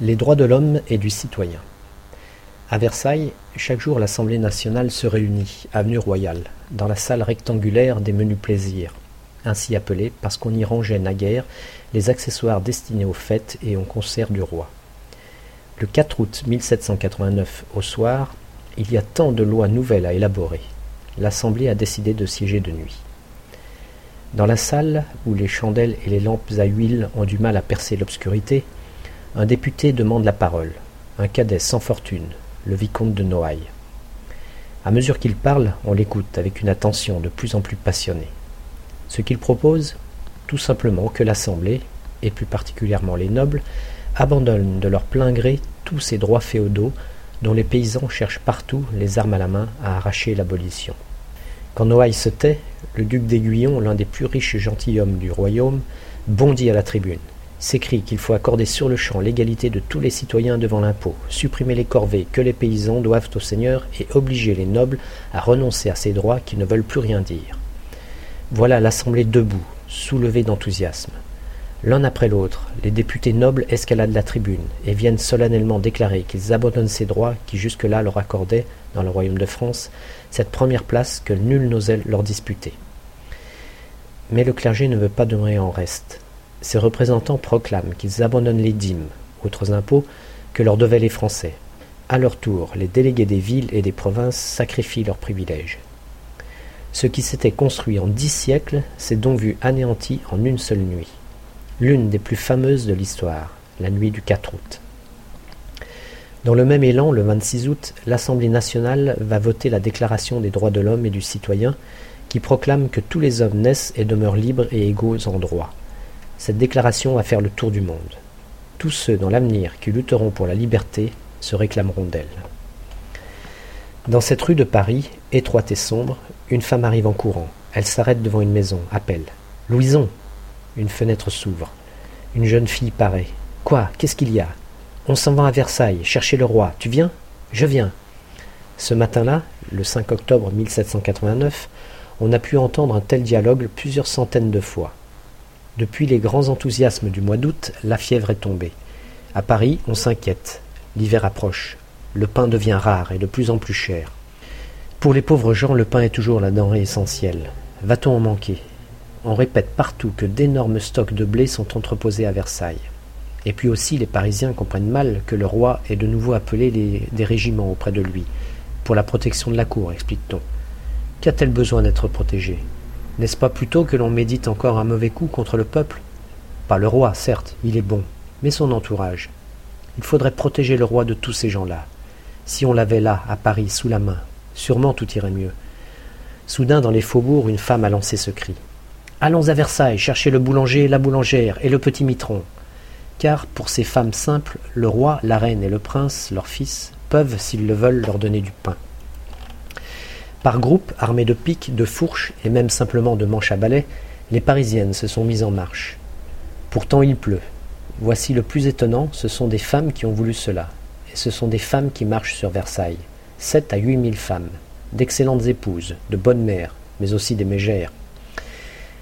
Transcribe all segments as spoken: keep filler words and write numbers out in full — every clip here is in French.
Les droits de l'homme et du citoyen. À Versailles, chaque jour l'Assemblée nationale se réunit, avenue Royale, dans la salle rectangulaire des menus plaisirs, ainsi appelée parce qu'on y rangeait naguère les accessoires destinés aux fêtes et aux concerts du roi. Le quatre août mille sept cent quatre-vingt-neuf, au soir, il y a tant de lois nouvelles à élaborer. L'Assemblée a décidé de siéger de nuit. Dans la salle, où les chandelles et les lampes à huile ont du mal à percer l'obscurité, un député demande la parole, un cadet sans fortune, le vicomte de Noailles. À mesure qu'il parle, on l'écoute avec une attention de plus en plus passionnée. Ce qu'il propose, tout simplement que l'Assemblée, et plus particulièrement les nobles, abandonnent de leur plein gré tous ces droits féodaux dont les paysans cherchent partout, les armes à la main, à arracher l'abolition. Quand Noailles se tait, le duc d'Aiguillon, l'un des plus riches gentilshommes du royaume, bondit à la tribune. S'écrit qu'il faut accorder sur le champ l'égalité de tous les citoyens devant l'impôt, supprimer les corvées que les paysans doivent au seigneur et obliger les nobles à renoncer à ces droits qui ne veulent plus rien dire. Voilà l'Assemblée debout, soulevée d'enthousiasme. L'un après l'autre, les députés nobles escaladent la tribune et viennent solennellement déclarer qu'ils abandonnent ces droits qui jusque-là leur accordaient, dans le royaume de France, cette première place que nul n'osait leur disputer. Mais le clergé ne veut pas demeurer en reste. Ses représentants proclament qu'ils abandonnent les dîmes, autres impôts, que leur devaient les Français. À leur tour, les délégués des villes et des provinces sacrifient leurs privilèges. Ce qui s'était construit en dix siècles s'est donc vu anéanti en une seule nuit. L'une des plus fameuses de l'histoire, la nuit du quatre août. Dans le même élan, le vingt-six août, l'Assemblée nationale va voter la Déclaration des droits de l'homme et du citoyen, qui proclame que tous les hommes naissent et demeurent libres et égaux en droit. Cette déclaration va faire le tour du monde. Tous ceux dans l'avenir qui lutteront pour la liberté se réclameront d'elle. Dans cette rue de Paris, étroite et sombre, une femme arrive en courant. Elle s'arrête devant une maison, appelle. « Louison !» Une fenêtre s'ouvre. Une jeune fille paraît. « Quoi ? Qu'est-ce qu'il y a ? » ?»« On s'en va à Versailles, chercher le roi. Tu viens ? » ?»« Je viens. » Ce matin-là, le cinq octobre mille sept cent quatre-vingt-neuf, on a pu entendre un tel dialogue plusieurs centaines de fois. Depuis les grands enthousiasmes du mois d'août, la fièvre est tombée. À Paris, on s'inquiète. L'hiver approche. Le pain devient rare et de plus en plus cher. Pour les pauvres gens, le pain est toujours la denrée essentielle. Va-t-on en manquer ? On répète partout que d'énormes stocks de blé sont entreposés à Versailles. Et puis aussi, les Parisiens comprennent mal que le roi ait de nouveau appelé les... des régiments auprès de lui. Pour la protection de la cour, explique-t-on. Qu'a-t-elle besoin d'être protégée ? N'est-ce pas plutôt que l'on médite encore un mauvais coup contre le peuple ? Pas le roi, certes, il est bon, mais son entourage. Il faudrait protéger le roi de tous ces gens-là. Si on l'avait là, à Paris, sous la main, sûrement tout irait mieux. Soudain, dans les faubourgs, une femme a lancé ce cri. « Allons à Versailles, chercher le boulanger, la boulangère et le petit mitron. » Car, pour ces femmes simples, le roi, la reine et le prince, leurs fils, peuvent, s'ils le veulent, leur donner du pain. Par groupe, armés de piques, de fourches et même simplement de manches à balai, les Parisiennes se sont mises en marche. Pourtant il pleut. Voici le plus étonnant, ce sont des femmes qui ont voulu cela. Et ce sont des femmes qui marchent sur Versailles. Sept à huit mille femmes, d'excellentes épouses, de bonnes mères, mais aussi des mégères.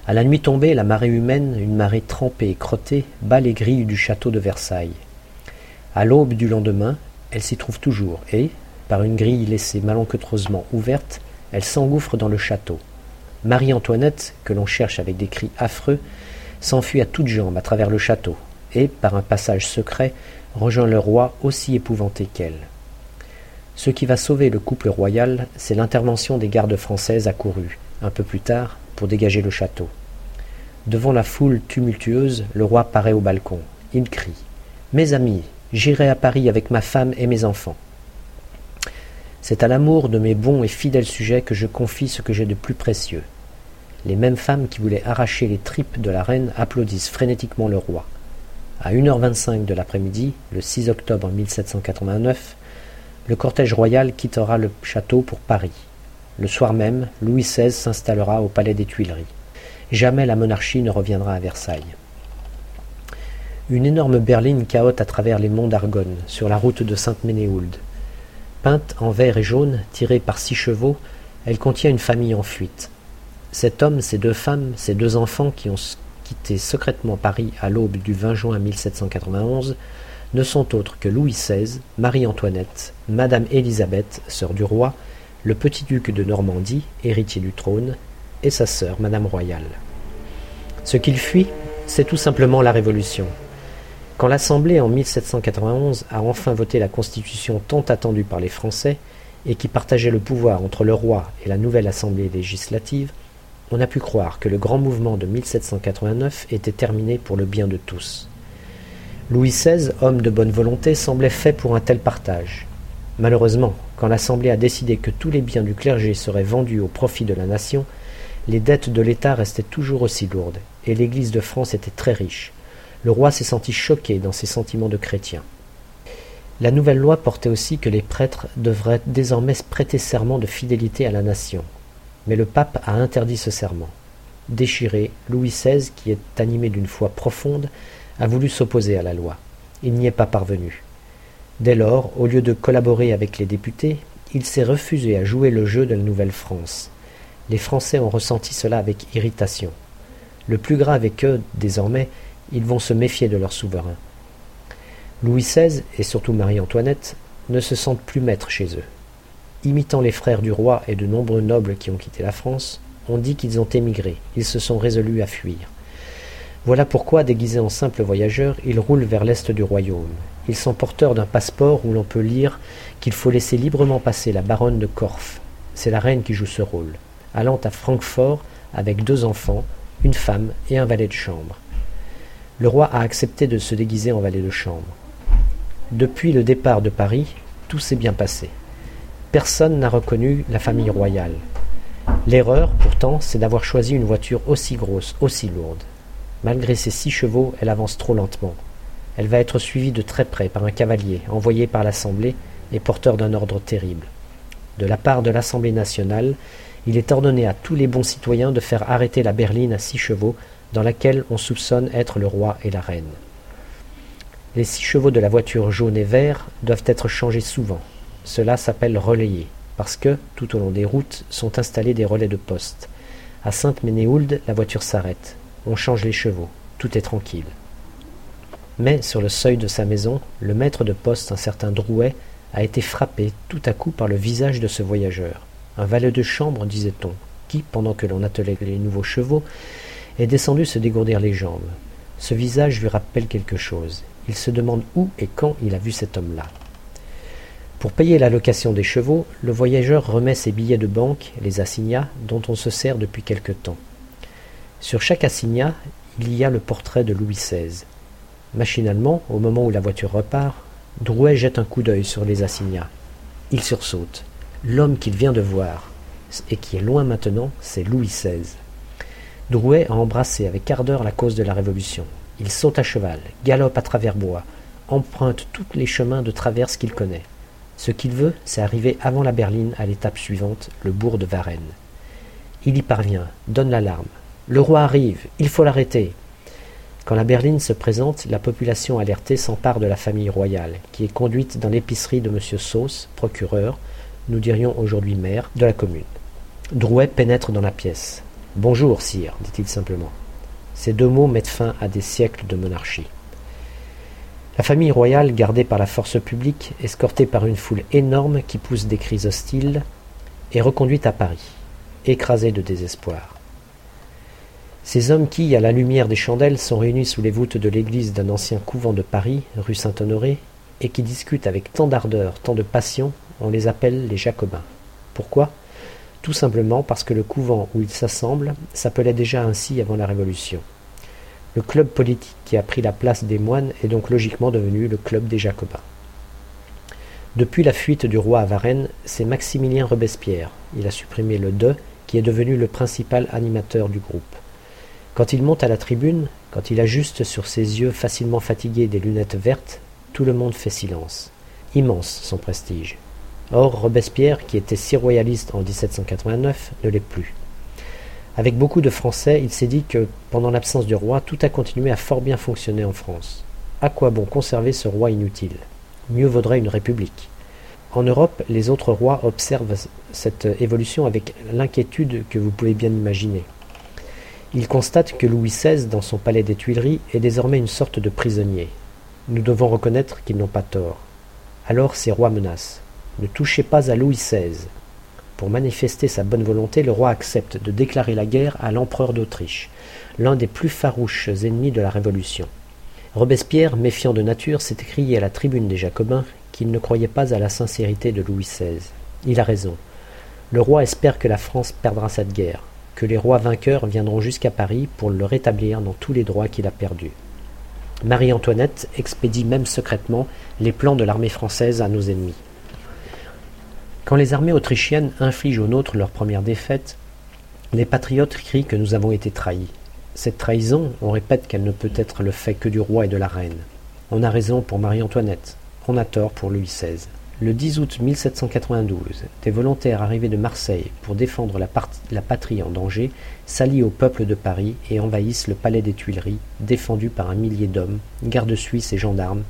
À la nuit tombée, la marée humaine, une marée trempée et crottée, bat les grilles du château de Versailles. À l'aube du lendemain, elle s'y trouve toujours et, par une grille laissée malencontreusement ouverte, elle s'engouffre dans le château. Marie-Antoinette, que l'on cherche avec des cris affreux, s'enfuit à toutes jambes à travers le château et, par un passage secret, rejoint le roi aussi épouvanté qu'elle. Ce qui va sauver le couple royal, c'est l'intervention des gardes françaises accourues, un peu plus tard, pour dégager le château. Devant la foule tumultueuse, le roi paraît au balcon. Il crie « Mes amis, j'irai à Paris avec ma femme et mes enfants. » C'est à l'amour de mes bons et fidèles sujets que je confie ce que j'ai de plus précieux. Les mêmes femmes qui voulaient arracher les tripes de la reine applaudissent frénétiquement le roi. À une heure vingt-cinq de l'après-midi, le six octobre mille sept cent quatre-vingt-neuf, le cortège royal quittera le château pour Paris. Le soir même, Louis seize s'installera au palais des Tuileries. Jamais la monarchie ne reviendra à Versailles. Une énorme berline cahote à travers les monts d'Argonne, sur la route de Sainte-Ménéhould. Peinte en vert et jaune, tirée par six chevaux, elle contient une famille en fuite. Cet homme, ces deux femmes, ces deux enfants qui ont quitté secrètement Paris à l'aube du vingt juin mille sept cent quatre-vingt-onze ne sont autres que Louis seize, Marie-Antoinette, Madame Élisabeth, sœur du roi, le petit duc de Normandie, héritier du trône, et sa sœur, Madame Royale. Ce qu'il fuit, c'est tout simplement la Révolution. Quand l'Assemblée, en mille sept cent quatre-vingt-onze, a enfin voté la Constitution tant attendue par les Français, et qui partageait le pouvoir entre le roi et la nouvelle Assemblée législative, on a pu croire que le grand mouvement de mille sept cent quatre-vingt-neuf était terminé pour le bien de tous. Louis seize, homme de bonne volonté, semblait fait pour un tel partage. Malheureusement, quand l'Assemblée a décidé que tous les biens du clergé seraient vendus au profit de la nation, les dettes de l'État restaient toujours aussi lourdes, et l'Église de France était très riche. Le roi s'est senti choqué dans ses sentiments de chrétien. La nouvelle loi portait aussi que les prêtres devraient désormais prêter serment de fidélité à la nation. Mais le pape a interdit ce serment. Déchiré, Louis seize, qui est animé d'une foi profonde, a voulu s'opposer à la loi. Il n'y est pas parvenu. Dès lors, au lieu de collaborer avec les députés, il s'est refusé à jouer le jeu de la Nouvelle-France. Les Français ont ressenti cela avec irritation. Le plus grave est que, désormais, ils vont se méfier de leur souverain. Louis seize, et surtout Marie-Antoinette, ne se sentent plus maîtres chez eux. Imitant les frères du roi et de nombreux nobles qui ont quitté la France, on dit qu'ils ont émigré, ils se sont résolus à fuir. Voilà pourquoi, déguisés en simples voyageurs, ils roulent vers l'est du royaume. Ils sont porteurs d'un passeport où l'on peut lire qu'il faut laisser librement passer la baronne de Corfe. C'est la reine qui joue ce rôle, allant à Francfort avec deux enfants, une femme et un valet de chambre. Le roi a accepté de se déguiser en valet de chambre. Depuis le départ de Paris, tout s'est bien passé. Personne n'a reconnu la famille royale. L'erreur, pourtant, c'est d'avoir choisi une voiture aussi grosse, aussi lourde. Malgré ses six chevaux, elle avance trop lentement. Elle va être suivie de très près par un cavalier envoyé par l'Assemblée et porteur d'un ordre terrible. De la part de l'Assemblée nationale, il est ordonné à tous les bons citoyens de faire arrêter la berline à six chevaux dans laquelle on soupçonne être le roi et la reine. Les six chevaux de la voiture jaune et vert doivent être changés souvent. Cela s'appelle relayer, parce que, tout au long des routes, sont installés des relais de poste. À Sainte-Ménéhould, la voiture s'arrête. On change les chevaux. Tout est tranquille. Mais, sur le seuil de sa maison, le maître de poste, un certain Drouet, a été frappé tout à coup par le visage de ce voyageur. Un valet de chambre, disait-on, qui, pendant que l'on attelait les nouveaux chevaux, est descendu se dégourdir les jambes. Ce visage lui rappelle quelque chose. Il se demande où et quand il a vu cet homme-là. Pour payer la location des chevaux, le voyageur remet ses billets de banque, les assignats, dont on se sert depuis quelque temps. Sur chaque assignat, il y a le portrait de Louis seize. Machinalement, au moment où la voiture repart, Drouet jette un coup d'œil sur les assignats. Il sursaute. L'homme qu'il vient de voir, et qui est loin maintenant, c'est Louis seize. Drouet a embrassé avec ardeur la cause de la Révolution. Il saute à cheval, galope à travers bois, emprunte tous les chemins de traverse qu'il connaît. Ce qu'il veut, c'est arriver avant la berline à l'étape suivante, le bourg de Varennes. Il y parvient, donne l'alarme. Le roi arrive, il faut l'arrêter. Quand la berline se présente, la population alertée s'empare de la famille royale, qui est conduite dans l'épicerie de M. Sauce, procureur, nous dirions aujourd'hui maire, de la commune. Drouet pénètre dans la pièce. « Bonjour, sire », dit-il simplement. Ces deux mots mettent fin à des siècles de monarchie. La famille royale, gardée par la force publique, escortée par une foule énorme qui pousse des cris hostiles, est reconduite à Paris, écrasée de désespoir. Ces hommes qui, à la lumière des chandelles, sont réunis sous les voûtes de l'église d'un ancien couvent de Paris, rue Saint-Honoré, et qui discutent avec tant d'ardeur, tant de passion, on les appelle les Jacobins. Pourquoi ? Tout simplement parce que le couvent où ils s'assemblent s'appelait déjà ainsi avant la Révolution. Le club politique qui a pris la place des moines est donc logiquement devenu le club des Jacobins. Depuis la fuite du roi à Varennes, c'est Maximilien Robespierre, il a supprimé le de, qui est devenu le principal animateur du groupe. Quand il monte à la tribune, quand il ajuste sur ses yeux facilement fatigués des lunettes vertes, tout le monde fait silence. Immense son prestige. Or, Robespierre, qui était si royaliste en mille sept cent quatre-vingt-neuf, ne l'est plus. Avec beaucoup de Français, il s'est dit que, pendant l'absence du roi, tout a continué à fort bien fonctionner en France. À quoi bon conserver ce roi inutile ? Mieux vaudrait une république. En Europe, les autres rois observent cette évolution avec l'inquiétude que vous pouvez bien imaginer. Ils constatent que Louis seize, dans son palais des Tuileries, est désormais une sorte de prisonnier. nous devons reconnaître qu'ils n'ont pas tort. Alors ces rois menacent. Ne touchez pas à Louis seize. Pour manifester sa bonne volonté, le roi accepte de déclarer la guerre à l'empereur d'Autriche, l'un des plus farouches ennemis de la Révolution. Robespierre, méfiant de nature, s'est écrié à la tribune des Jacobins qu'il ne croyait pas à la sincérité de Louis seize. Il a raison. Le roi espère que la France perdra cette guerre, que les rois vainqueurs viendront jusqu'à Paris pour le rétablir dans tous les droits qu'il a perdus. Marie-Antoinette expédie même secrètement les plans de l'armée française à nos ennemis. Quand les armées autrichiennes infligent aux nôtres leur première défaite, les patriotes crient que nous avons été trahis. Cette trahison, on répète qu'elle ne peut être le fait que du roi et de la reine. On a raison pour Marie-Antoinette, on a tort pour Louis seize. Le dix août mille sept cent quatre-vingt-douze, des volontaires arrivés de Marseille pour défendre la, part- la patrie en danger s'allient au peuple de Paris et envahissent le palais des Tuileries, défendu par un millier d'hommes, gardes suisses et gendarmes,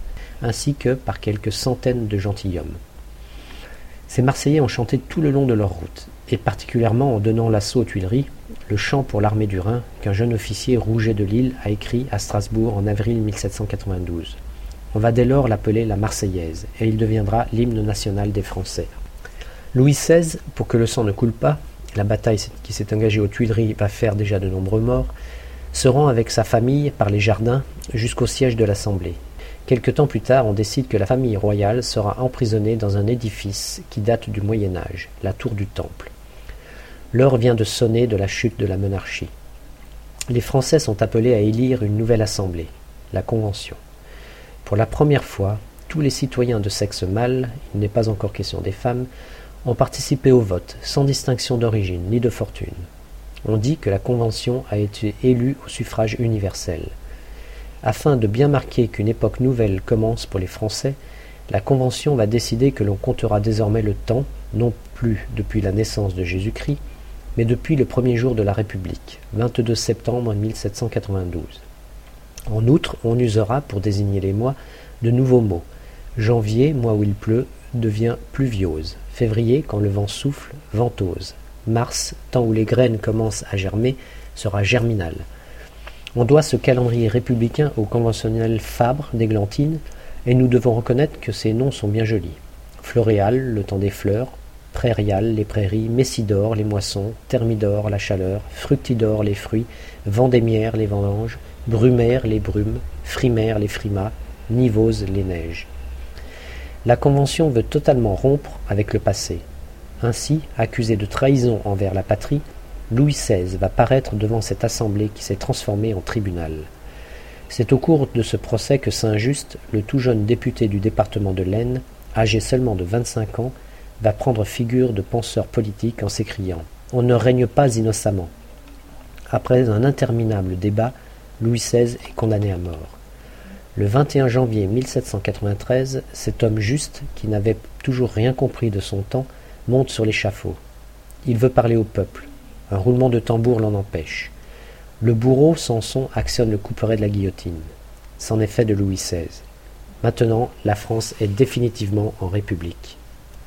ainsi que par quelques centaines de gentilshommes. Ces Marseillais ont chanté tout le long de leur route, et particulièrement en donnant l'assaut aux Tuileries, le chant pour l'armée du Rhin qu'un jeune officier Rouget de Lille a écrit à Strasbourg en avril mille sept cent quatre-vingt-douze. On va dès lors l'appeler la Marseillaise, et il deviendra l'hymne national des Français. Louis seize, pour que le sang ne coule pas, la bataille qui s'est engagée aux Tuileries va faire déjà de nombreux morts, se rend avec sa famille par les jardins jusqu'au siège de l'Assemblée. Quelque temps plus tard, on décide que la famille royale sera emprisonnée dans un édifice qui date du Moyen-Âge, la tour du Temple. L'heure vient de sonner de la chute de la monarchie. Les Français sont appelés à élire une nouvelle assemblée, la Convention. Pour la première fois, tous les citoyens de sexe mâle, il n'est pas encore question des femmes, ont participé au vote, sans distinction d'origine ni de fortune. On dit que la Convention a été élue au suffrage universel. Afin de bien marquer qu'une époque nouvelle commence pour les Français, la Convention va décider que l'on comptera désormais le temps, non plus depuis la naissance de Jésus-Christ, mais depuis le premier jour de la République, vingt-deux septembre mille sept cent quatre-vingt-douze. En outre, on usera, pour désigner les mois, de nouveaux mots. Janvier, mois où il pleut, devient pluviose. Février, quand le vent souffle, ventose. Mars, temps où les graines commencent à germer, sera germinal. On doit ce calendrier républicain au conventionnel Fabre d'Églantine, et nous devons reconnaître que ces noms sont bien jolis. Floréal, le temps des fleurs, prairial, les prairies, messidor, les moissons, thermidor, la chaleur, fructidor, les fruits, vendémiaire, les vendanges, brumaire, les brumes, frimaire, les frimas, nivose, les neiges. La Convention veut totalement rompre avec le passé. Ainsi, accusé de trahison envers la patrie, Louis seize va paraître devant cette assemblée qui s'est transformée en tribunal. C'est au cours de ce procès que Saint-Just, le tout jeune député du département de l'Aisne, âgé seulement de vingt-cinq ans, va prendre figure de penseur politique en s'écriant « On ne règne pas innocemment ». Après un interminable débat, Louis seize est condamné à mort. Le vingt et un janvier mille sept cent quatre-vingt-treize, cet homme juste, qui n'avait toujours rien compris de son temps, monte sur l'échafaud. Il veut parler au peuple. Un roulement de tambour l'en empêche. Le bourreau, Samson, actionne le couperet de la guillotine. C'en est fait de Louis seize. Maintenant, la France est définitivement en République.